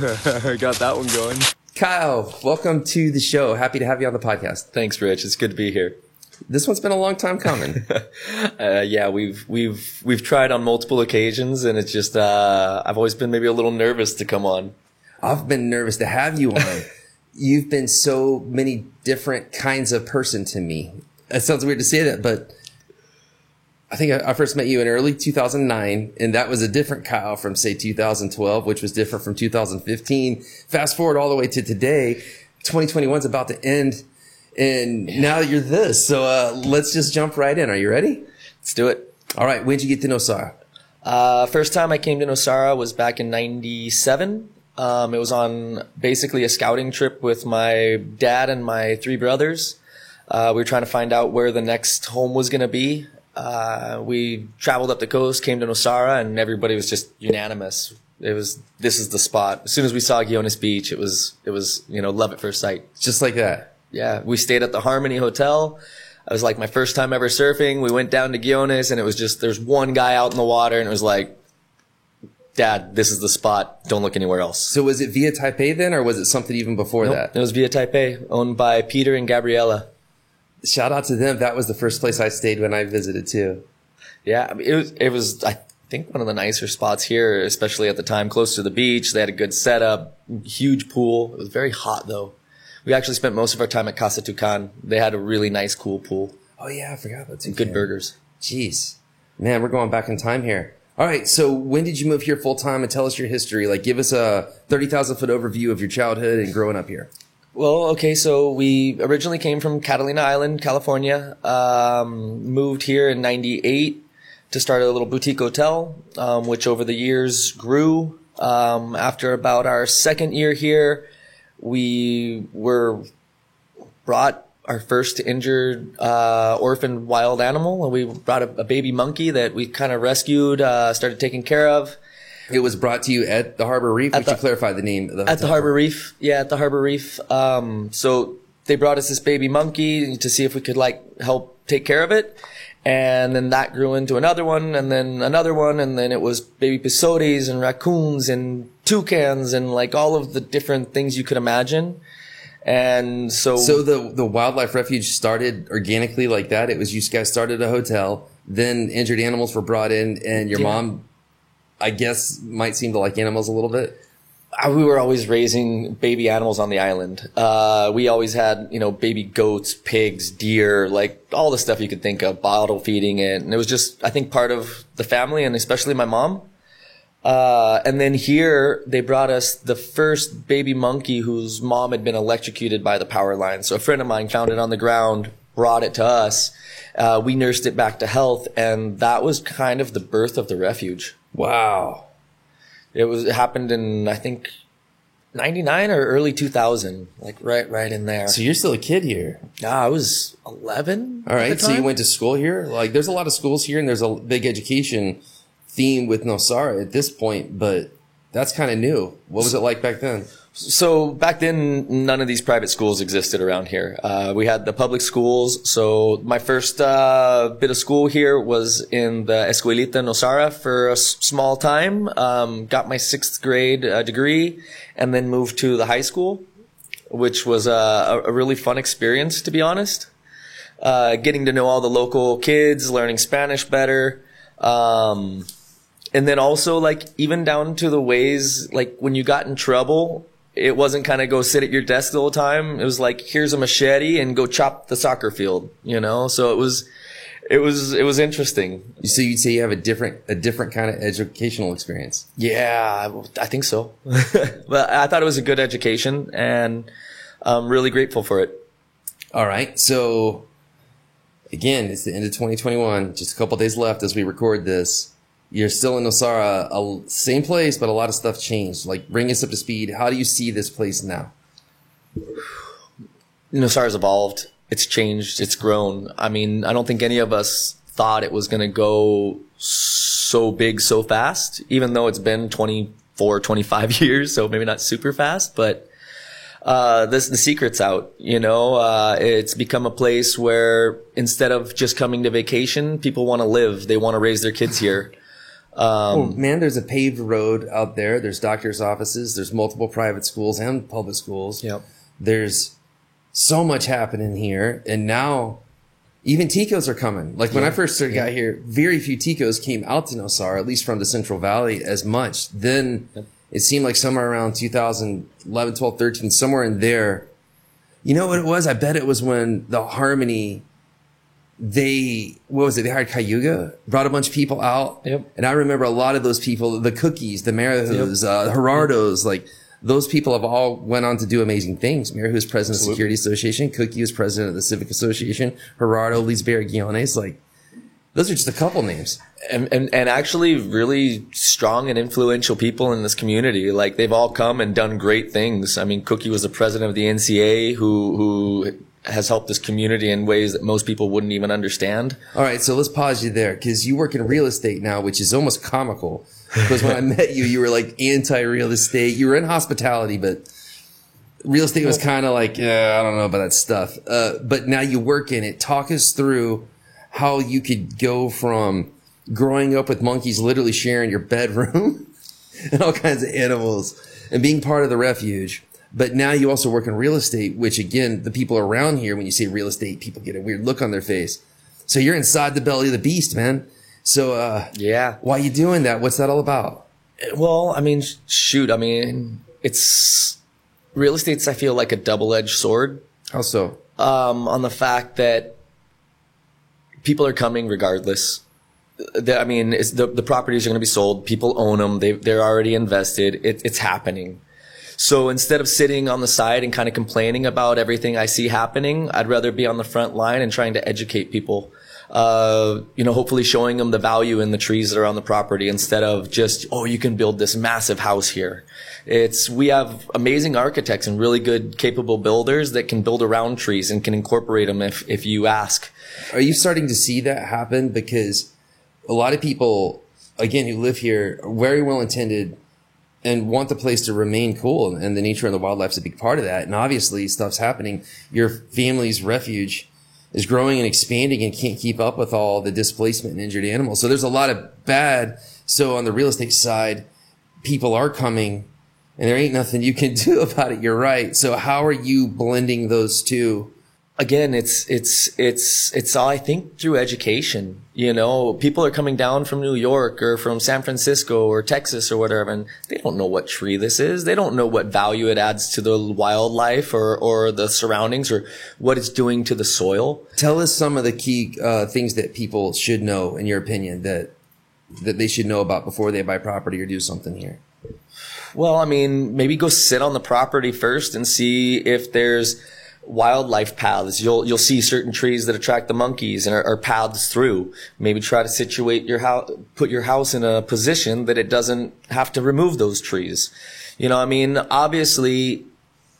Got that one going. Kyle, welcome to the show. Happy to have you on the podcast. Thanks, Rich. It's good to be here. This one's been a long time coming. We've tried on multiple occasions, and it's just I've always been maybe a little nervous to come on. I've been nervous to have you on. You've been so many different kinds of person to me. It sounds weird to say that, but I think I first met you in early 2009, and that was a different Kyle from, say, 2012, which was different from 2015. Fast forward all the way to today. 2021's about to end, and now you're this. So let's just jump right in. Are you ready? Let's do it. All right. When did you get to Nosara? First time I came to Nosara was back in 97. It was on basically a scouting trip with my dad and my three brothers. We were trying to find out where the next home was going to be. We traveled up the coast, came to Nosara, and everybody was just unanimous. It was, this is the spot. As soon as we saw Guiones Beach, it was, you know, love at first sight. Just like that. Yeah. We stayed at the Harmony Hotel. It was like my first time ever surfing. We went down to Guiones, and it was just, there's one guy out in the water, and it was like, Dad, this is the spot. Don't look anywhere else. So was it via Taipei then, or was it something even before that? It was via Taipei, owned by Peter and Gabriella. Shout out to them. That was the first place I stayed when I visited too. Yeah, I mean, it was I think one of the nicer spots here, especially at the time, close to the beach. They had a good setup, huge pool. It was very hot though. We actually spent most of our time at Casa Tucan. They had a really nice, cool pool. Oh yeah, I forgot about Tucan. Good burgers. Jeez, man, we're going back in time here. All right, so when did you move here full time, and tell us your history? Like, give us a 30,000-foot overview of your childhood and growing up here. Well, okay, so we originally came from Catalina Island, California, moved here in 98 to start a little boutique hotel, which over the years grew. After about our second year here, we were brought our first injured orphan wild animal, and we brought a baby monkey that we kind of rescued, started taking care of. It was brought to you at the Harbor Reef. Would you clarify the name of the hotel? At the Harbor Reef. Yeah, at the Harbor Reef. So they brought us this baby monkey to see if we could like help take care of it. And then that grew into another one, and then another one. And then it was baby pisotes and raccoons and toucans and like all of the different things you could imagine. And so the wildlife refuge started organically like that. It was you guys started a hotel, then injured animals were brought in, and your mom, I guess, might seem to like animals a little bit. We were always raising baby animals on the island. We always had, you know, baby goats, pigs, deer, like all the stuff you could think of, bottle feeding it. And it was just, I think, part of the family, and especially my mom. And then here they brought us the first baby monkey whose mom had been electrocuted by the power line. So a friend of mine found it on the ground, brought it to us. We nursed it back to health. And that was kind of the birth of the refuge. Wow. It happened in, I think, 99 or early 2000, like right in there. So you're still a kid here. I was 11. All right. So you went to school here? Like, there's a lot of schools here, and there's a big education theme with Nosara at this point, but that's kind of new. What was it like back then? So back then, none of these private schools existed around here. We had the public schools. So my first bit of school here was in the Escuelita Nosara for a small time. Got my sixth grade degree, and then moved to the high school, which was a really fun experience, to be honest. Getting to know all the local kids, learning Spanish better. And then also, like, even down to the ways, like, when you got in trouble, it wasn't kind of go sit at your desk the whole time. It was like, here's a machete and go chop the soccer field, you know? So it was interesting. So you'd say you have a different kind of educational experience. Yeah, I think so. Well, I thought it was a good education, and I'm really grateful for it. All right. So again, it's the end of 2021, just a couple days left as we record this. You're still in Nosara, same place, but a lot of stuff changed. Like, bring us up to speed. How do you see this place now? Nosara's evolved. It's changed. It's grown. I mean, I don't think any of us thought it was going to go so big so fast, even though it's been 24, 25 years, so maybe not super fast, but the secret's out, you know. It's become a place where instead of just coming to vacation, people want to live. They want to raise their kids here. There's a paved road out there. There's doctor's offices. There's multiple private schools and public schools. Yep. There's so much happening here. And now even Ticos are coming. Like when I first got here, very few Ticos came out to Nosara, at least from the Central Valley, as much. Then it seemed like somewhere around 2011, 12, 13, somewhere in there. You know what it was? I bet it was when the Harmony, they hired Cayuga, brought a bunch of people out. Yep. And I remember a lot of those people, the Cookies, the Marahoos, the Gerardos, like those people have all went on to do amazing things. Marahoos was president of the Security Association. Cookie was president of the Civic Association. Gerardo, Luis Berriguiones, like those are just a couple names. And actually really strong and influential people in this community. Like they've all come and done great things. I mean, Cookie was the president of the NCA who has helped this community in ways that most people wouldn't even understand. All right, so let's pause you there because you work in real estate now, which is almost comical because when I met you, you were like anti-real estate. You were in hospitality, but real estate was kind of like, I don't know about that stuff. But now you work in it. Talk us through how you could go from growing up with monkeys literally sharing your bedroom and all kinds of animals and being part of the refuge. But now you also work in real estate, which again, the people around here, when you say real estate, people get a weird look on their face. So you're inside the belly of the beast, man. So, why are you doing that? What's that all about? Well, I mean, real estate's, I feel like a double-edged sword. How so? On the fact that people are coming regardless. I mean, it's the properties are going to be sold. People own them. They're already invested. It's happening. So instead of sitting on the side and kind of complaining about everything I see happening, I'd rather be on the front line and trying to educate people, hopefully showing them the value in the trees that are on the property instead of just, you can build this massive house here. We have amazing architects and really good, capable builders that can build around trees and can incorporate them if you ask. Are you starting to see that happen? Because a lot of people, again, who live here are very well-intended and want the place to remain cool. And the nature and the wildlife is a big part of that. And obviously stuff's happening. Your family's refuge is growing and expanding and can't keep up with all the displacement and injured animals. So there's a lot of bad. So on the real estate side, people are coming and there ain't nothing you can do about it. You're right. So how are you blending those two? Again, it's all, I think, through education. You know, people are coming down from New York or from San Francisco or Texas or whatever, and they don't know what tree this is. They don't know what value it adds to the wildlife or the surroundings or what it's doing to the soil. Tell us some of the key things that people should know, in your opinion, that they should know about before they buy property or do something here. Well, I mean, maybe go sit on the property first and see if there's wildlife paths. You'll see certain trees that attract the monkeys and are paths through. Maybe try to situate your house, put your house in a position that it doesn't have to remove those trees. You know, I mean, obviously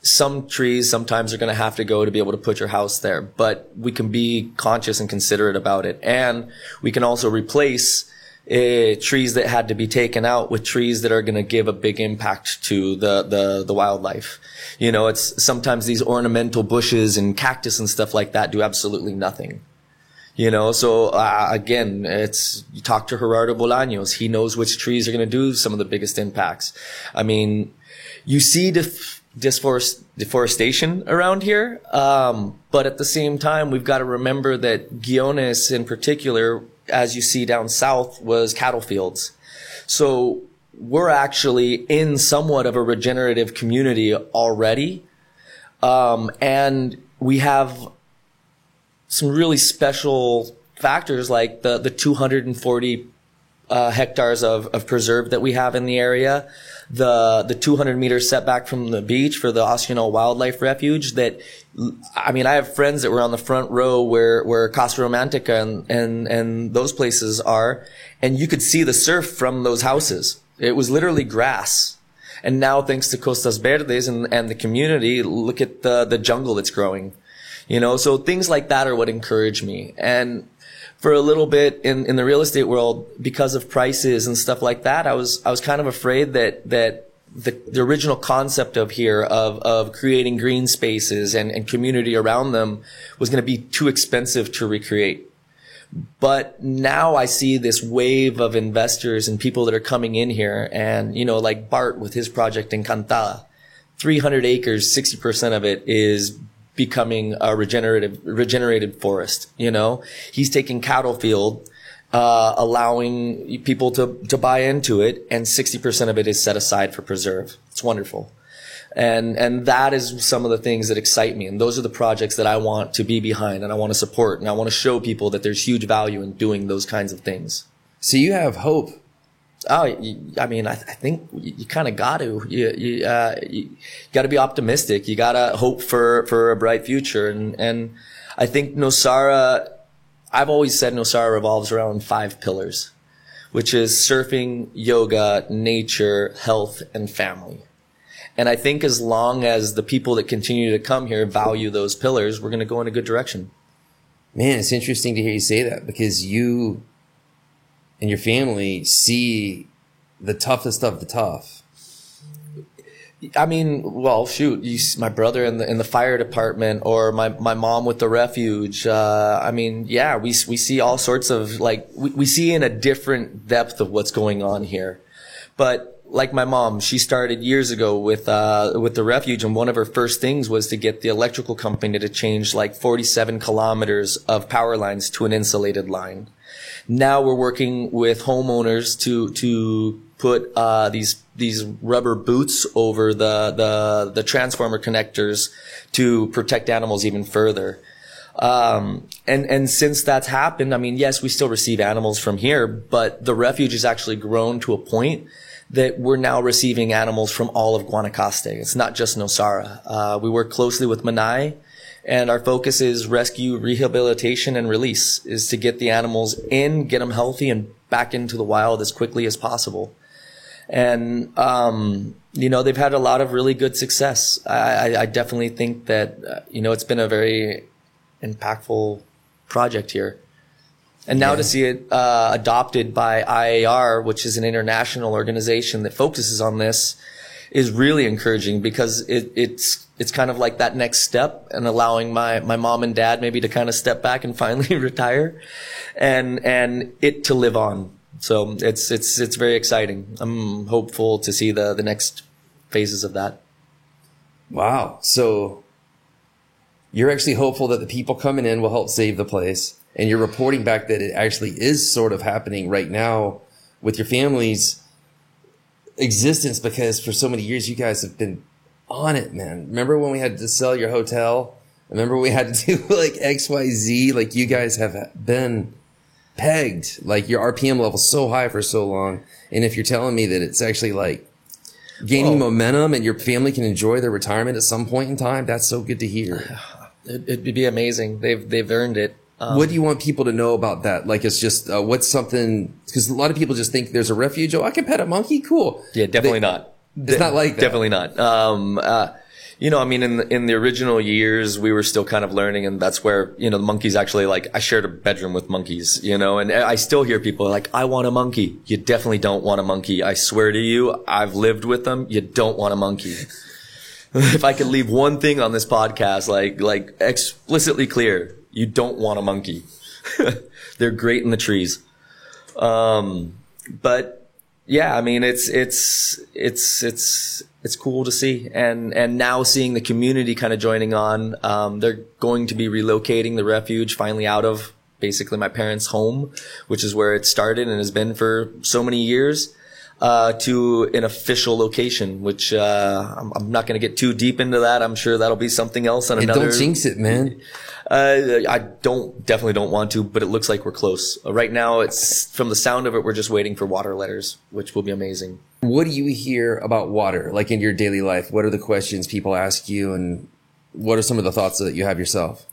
some trees sometimes are going to have to go to be able to put your house there, but we can be conscious and considerate about it. And we can also replace trees that had to be taken out with trees that are going to give a big impact to the wildlife. You know, it's sometimes these ornamental bushes and cactus and stuff like that do absolutely nothing. You know, so again, you talk to Gerardo Bolanos. He knows which trees are going to do some of the biggest impacts. I mean, you see deforestation around here, but at the same time, we've got to remember that Guiones in particular, as you see down south, was cattle fields. So we're actually in somewhat of a regenerative community already. And we have some really special factors like the 240 hectares of preserve that we have in the area, the 200-meter setback from the beach for the Oceano Wildlife Refuge. That, I mean, I have friends that were on the front row where Casa Romantica and those places are, and you could see the surf from those houses. It was literally grass. And now, thanks to Costas Verdes and the community, look at the jungle that's growing. You know, so things like that are what encourage me. And for a little bit in the real estate world, because of prices and stuff like that, I was kind of afraid that the original concept of here of creating green spaces and community around them was going to be too expensive to recreate. But now I see this wave of investors and people that are coming in here, and, you know, like Bart with his project Encantada, 300 acres, 60% of it is becoming a regenerated forest. You know, he's taking cattle field, allowing people to buy into it, and 60% of it is set aside for preserve. It's wonderful. And that is some of the things that excite me. And those are the projects that I want to be behind and I want to support. And I want to show people that there's huge value in doing those kinds of things. So you have hope. Oh, I mean, I think you kind of got to. You got to be optimistic. You got to hope for a bright future. And I think Nosara, I've always said Nosara revolves around 5 pillars, which is surfing, yoga, nature, health, and family. And I think as long as the people that continue to come here value those pillars, we're going to go in a good direction. Man, it's interesting to hear you say that, because you and your family see the toughest of the tough. I mean, well, shoot, my brother in the fire department, or my mom with the refuge. I mean, yeah, we see all sorts of, like, we see in a different depth of what's going on here. But like my mom, she started years ago with the refuge, and one of her first things was to get the electrical company to change like 47 kilometers of power lines to an insulated line. Now we're working with homeowners to put these rubber boots over the transformer connectors to protect animals even further. And since that's happened, I mean, yes, we still receive animals from here, but the refuge has actually grown to a point that we're now receiving animals from all of Guanacaste. It's not just Nosara. We work closely with Manai, and our focus is rescue, rehabilitation, and release, is to get the animals in, get them healthy, and back into the wild as quickly as possible. And, you know, they've had a lot of really good success. I definitely think that, you know, it's been a very impactful project here. And now to see it adopted by IAR, which is an international organization that focuses on this, is really encouraging, because it's kind of like that next step, and allowing my mom and dad maybe to kind of step back and finally retire, and it to live on. So it's very exciting. I'm hopeful to see the next phases of that. Wow. So you're actually hopeful that the people coming in will help save the place. And you're reporting back that it actually is sort of happening right now with your family's existence, because for so many years you guys have been on it, man. Remember when we had to sell your hotel? Remember we had to do like XYZ? Like, you guys have been pegged, like your RPM level so high for so long. And if you're telling me that it's actually like gaining momentum and your family can enjoy their retirement at some point in time, that's so good to hear. It'd be amazing. They've earned it. What do you want people to know about that? Like, it's just, what's something, because a lot of people just think there's a refuge. Oh, I can pet a monkey. Cool. Yeah, definitely not. It's not like that. Definitely not. You know, I mean, in the original years, we were still kind of learning, and that's where, you know, the monkeys actually, like, I shared a bedroom with monkeys, you know, and I still hear people like, I want a monkey. You definitely don't want a monkey. I swear to you, I've lived with them. You don't want a monkey. If I could leave one thing on this podcast, like explicitly clear, you don't want a monkey. They're great in the trees. But yeah, I mean, it's cool to see. And now seeing the community kind of joining on, they're going to be relocating the refuge finally out of basically my parents' home, which is where it started and has been for so many years, to an official location, which, I'm not going to get too deep into that. I'm sure that'll be something else on another. Don't jinx it, man. I definitely don't want to, but it looks like we're close. Right now, it's, from the sound of it, we're just waiting for water letters, which will be amazing. What do you hear about water, like in your daily life? What are the questions people ask you, and what are some of the thoughts that you have yourself?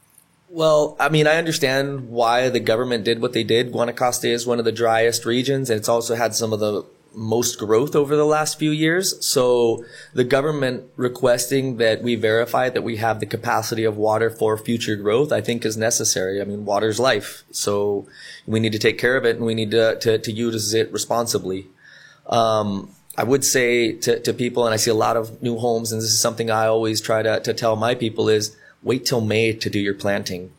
Well, I mean, I understand why the government did what they did. Guanacaste is one of the driest regions, and it's also had some of the most growth over the last few years. So the government requesting that we verify that we have the capacity of water for future growth, I think, is necessary. I mean, water's life. So we need to take care of it, and we need to use it responsibly. I would say to people, and I see a lot of new homes, and this is something I always try to tell my people, is wait till May to do your planting.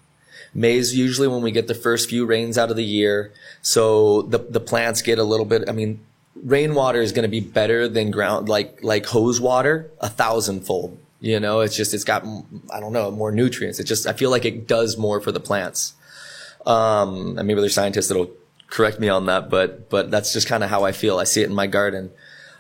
May's usually when we get the first few rains out of the year. So the plants get a little bit, I mean, rainwater is going to be better than ground, like hose water 1,000-fold. You know, it's just, it's got, I don't know, more nutrients. It just, I feel like it does more for the plants. And maybe there's scientists that'll correct me on that, but that's just kind of how I feel. I see it in my garden.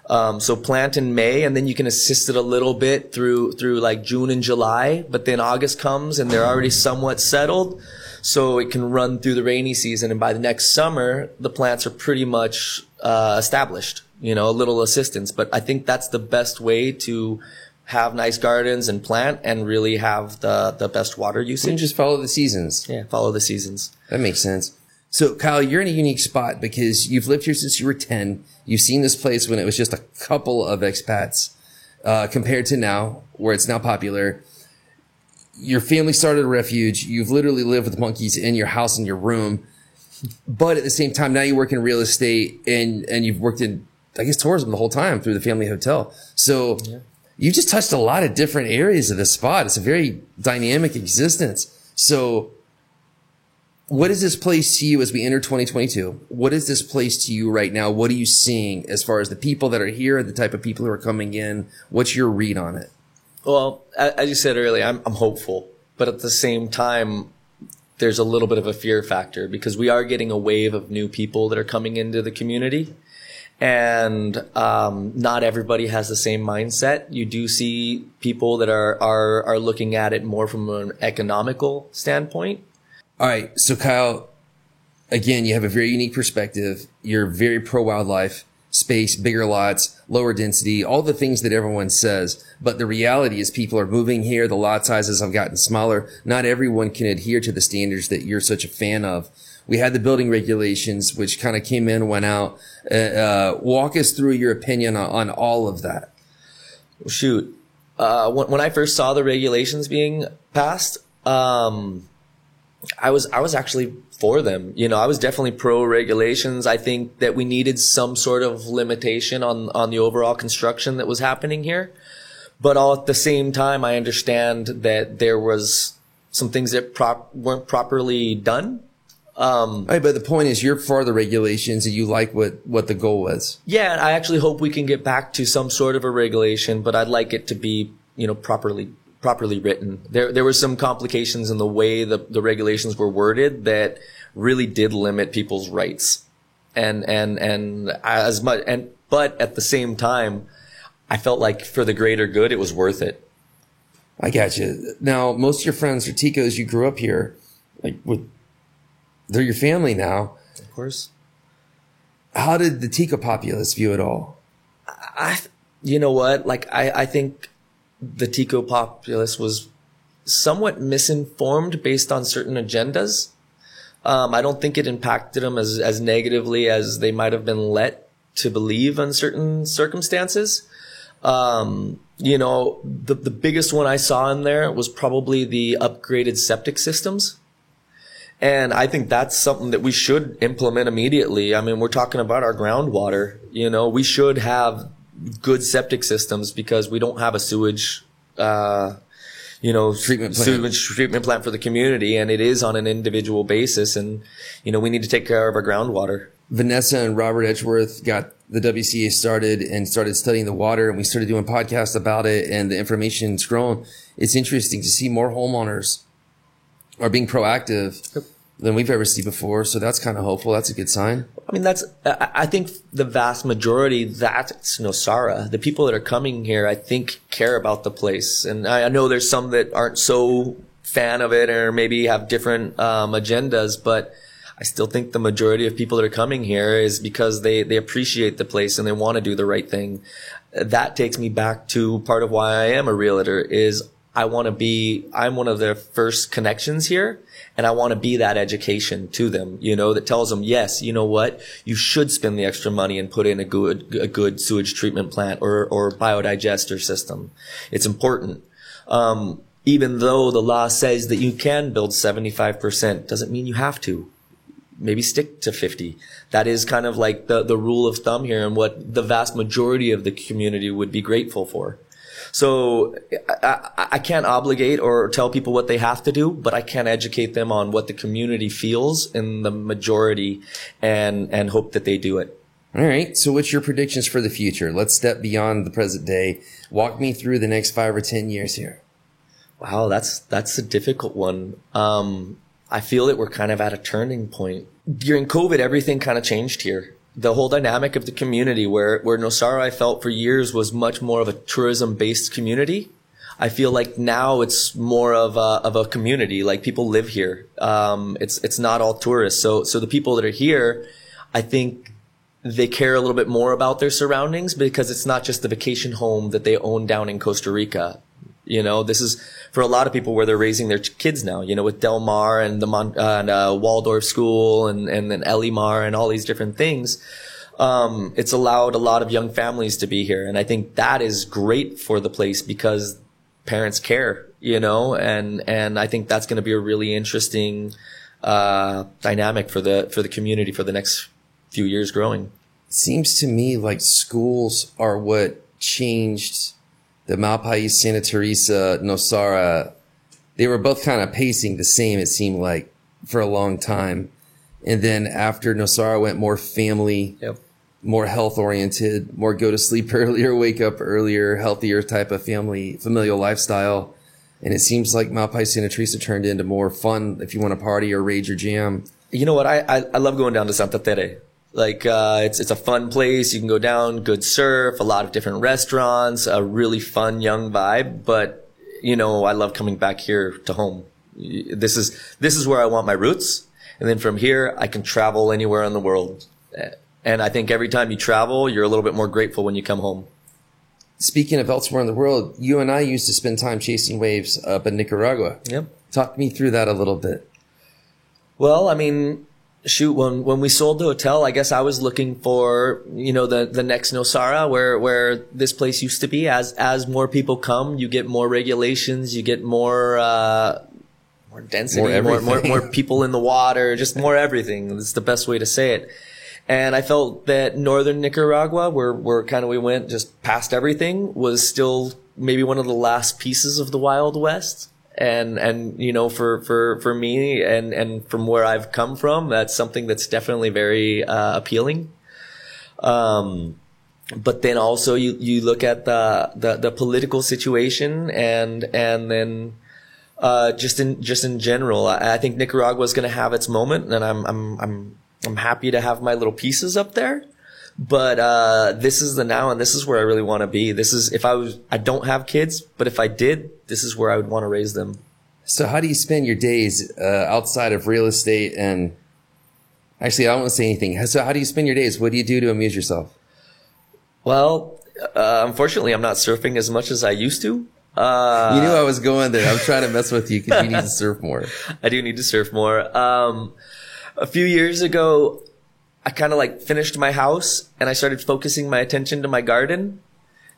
So plant in May, and then you can assist it a little bit through like June and July, but then August comes and they're already somewhat settled. So it can run through the rainy season, and by the next summer, the plants are pretty much, established, you know, a little assistance. But I think that's the best way to have nice gardens and plant and really have the best water usage. And just follow the seasons. Yeah, follow the seasons. That makes sense. So, Kyle, you're in a unique spot because you've lived here since you were 10. You've seen this place when it was just a couple of expats compared to now, where it's now popular. Your family started a refuge. You've literally lived with monkeys in your house, in your room. But at the same time, now you work in real estate, and you've worked in, I guess, tourism the whole time through the family hotel. So... yeah. You just touched a lot of different areas of this spot. It's a very dynamic existence. So what is this place to you as we enter 2022? What is this place to you right now? What are you seeing as far as the people that are here, the type of people who are coming in? What's your read on it? Well, as you said earlier, I'm hopeful. But at the same time, there's a little bit of a fear factor because we are getting a wave of new people that are coming into the community. And not everybody has the same mindset. You do see people that are looking at it more from an economical standpoint. All right. So, Kyle, again, you have a very unique perspective. You're very pro-wildlife, space, bigger lots, lower density, all the things that everyone says. But the reality is people are moving here. The lot sizes have gotten smaller. Not everyone can adhere to the standards that you're such a fan of. We had the building regulations, which kind of came in, went out. Walk us through your opinion on all of that. Shoot. When I first saw the regulations being passed, I was actually for them. You know, I was definitely pro regulations. I think that we needed some sort of limitation on the overall construction that was happening here. But all at the same time, I understand that there was some things that weren't properly done. All right, but the point is you're for the regulations and you like what the goal was. Yeah, I actually hope we can get back to some sort of a regulation, but I'd like it to be, you know, properly written. There were some complications in the way the regulations were worded that really did limit people's rights. But at the same time, I felt like for the greater good, it was worth it. I got you. Now, most of your friends are Ticos. You grew up here, they're your family now. Of course. How did the Tico populace view it all? You know what? I think the Tico populace was somewhat misinformed based on certain agendas. I don't think it impacted them as negatively as they might have been let to believe in certain circumstances. You know, the biggest one I saw in there was probably the upgraded septic systems. And I think that's something that we should implement immediately. I mean, we're talking about our groundwater. You know, we should have good septic systems because we don't have a sewage, treatment plant for the community. And it is on an individual basis. And, you know, we need to take care of our groundwater. Vanessa and Robert Edgeworth got the WCA started and started studying the water. And we started doing podcasts about it and the information's grown. It's interesting to see more homeowners are being proactive than we've ever seen before. So that's kind of hopeful. That's a good sign. I mean, I think the vast majority, that's Nosara. The people that are coming here, I think, care about the place. And I know there's some that aren't so fan of it or maybe have different agendas, but I still think the majority of people that are coming here is because they appreciate the place and they want to do the right thing. That takes me back to part of why I am a realtor is I'm one of their first connections here, and I want to be that education to them, you know, that tells them, yes, you know what, you should spend the extra money and put in a good sewage treatment plant or biodigester system. It's important. Even though the law says that you can build 75%, doesn't mean you have to. Maybe stick to 50. That is kind of like the rule of thumb here and what the vast majority of the community would be grateful for. So I can't obligate or tell people what they have to do, but I can educate them on what the community feels in the majority and hope that they do it. All right. So what's your predictions for the future? Let's step beyond the present day. Walk me through the next 5 or 10 years here. Wow. That's a difficult one. I feel that we're kind of at a turning point. During COVID, everything kind of changed here. The whole dynamic of the community where Nosara, I felt for years, was much more of a tourism-based community. I feel like now it's more of a community, like people live here. It's not all tourists. So the people that are here, I think they care a little bit more about their surroundings because it's not just the vacation home that they own down in Costa Rica. You know, this is for a lot of people where they're raising their kids now, you know, with Del Mar and the Waldorf School and then El Mar and all these different things. It's allowed a lot of young families to be here. And I think that is great for the place because parents care, you know, and I think that's going to be a really interesting, dynamic for the community for the next few years growing. Seems to me like schools are what changed the Malpais, Santa Teresa, Nosara, they were both kind of pacing the same, it seemed like, for a long time. And then after Nosara went more family, yep, more health-oriented, more go to sleep earlier, wake up earlier, healthier type of familial lifestyle. And it seems like Malpais, Santa Teresa turned into more fun if you want to party or rage or jam. You know what? I love going down to Santa Teresa. Like, it's a fun place. You can go down, good surf, a lot of different restaurants, a really fun young vibe. But, you know, I love coming back here to home. This is where I want my roots. And then from here, I can travel anywhere in the world. And I think every time you travel, you're a little bit more grateful when you come home. Speaking of elsewhere in the world, you and I used to spend time chasing waves up in Nicaragua. Yep. Talk me through that a little bit. Well, I mean, shoot, when we sold the hotel, I guess I was looking for, you know, the next Nosara where this place used to be. As more people come, you get more regulations, you get more density, more people in the water, just more everything. That's the best way to say it. And I felt that northern Nicaragua, where we went just past everything, was still maybe one of the last pieces of the Wild West. And, you know, for me and from where I've come from, that's something that's definitely very, appealing. But then also you look at the political situation and then just in general, I think Nicaragua is going to have its moment, and I'm happy to have my little pieces up there. But, this is the now, and this is where I really want to be. This is, I don't have kids, but if I did, this is where I would want to raise them. So how do you spend your days, outside of real estate? And actually, I don't want to say anything. So how do you spend your days? What do you do to amuse yourself? Well, unfortunately, I'm not surfing as much as I used to. You knew I was going there. I'm trying to mess with you because you need to surf more. I do need to surf more. A few years ago, I kind of like finished my house and I started focusing my attention to my garden,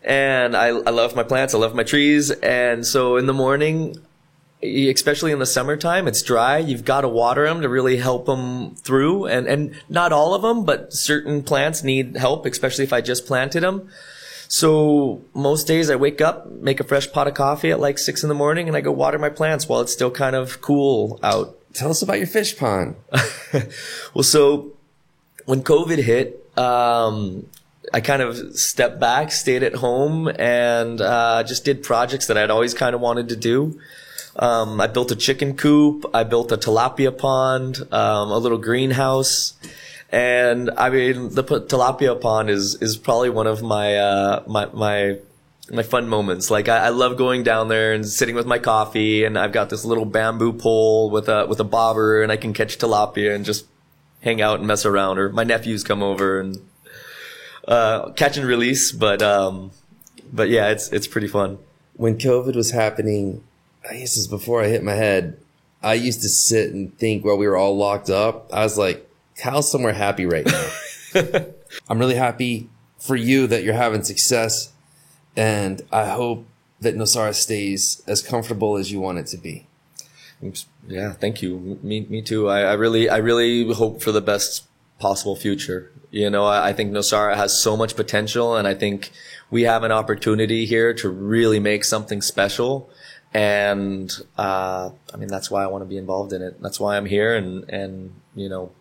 and I love my plants. I love my trees. And so in the morning, especially in the summertime, it's dry. You've got to water them to really help them through, and not all of them, but certain plants need help, especially if I just planted them. So most days I wake up, make a fresh pot of coffee at like 6 a.m. and I go water my plants while it's still kind of cool out. Tell us about your fish pond. Well, so when COVID hit, I kind of stepped back, stayed at home, and just did projects that I'd always kind of wanted to do. I built a chicken coop. I built a tilapia pond, a little greenhouse. And I mean, the tilapia pond is probably one of my my fun moments. Like, I love going down there and sitting with my coffee, and I've got this little bamboo pole with a bobber, and I can catch tilapia and just hang out and mess around, or my nephews come over and catch and release. But yeah, it's pretty fun. When COVID was happening, I guess this is before I hit my head, I used to sit and think while we were all locked up, I was like, how's somewhere happy right now? I'm really happy for you that you're having success, and I hope that Nosara stays as comfortable as you want it to be. Yeah, thank you. Me too. I really hope for the best possible future. You know, I think Nosara has so much potential, and I think we have an opportunity here to really make something special. And, I mean, that's why I want to be involved in it. That's why I'm here. And, you know,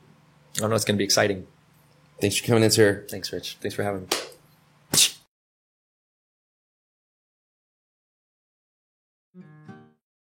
I don't know, it's going to be exciting. Thanks for coming in, sir. Thanks, Rich. Thanks for having me.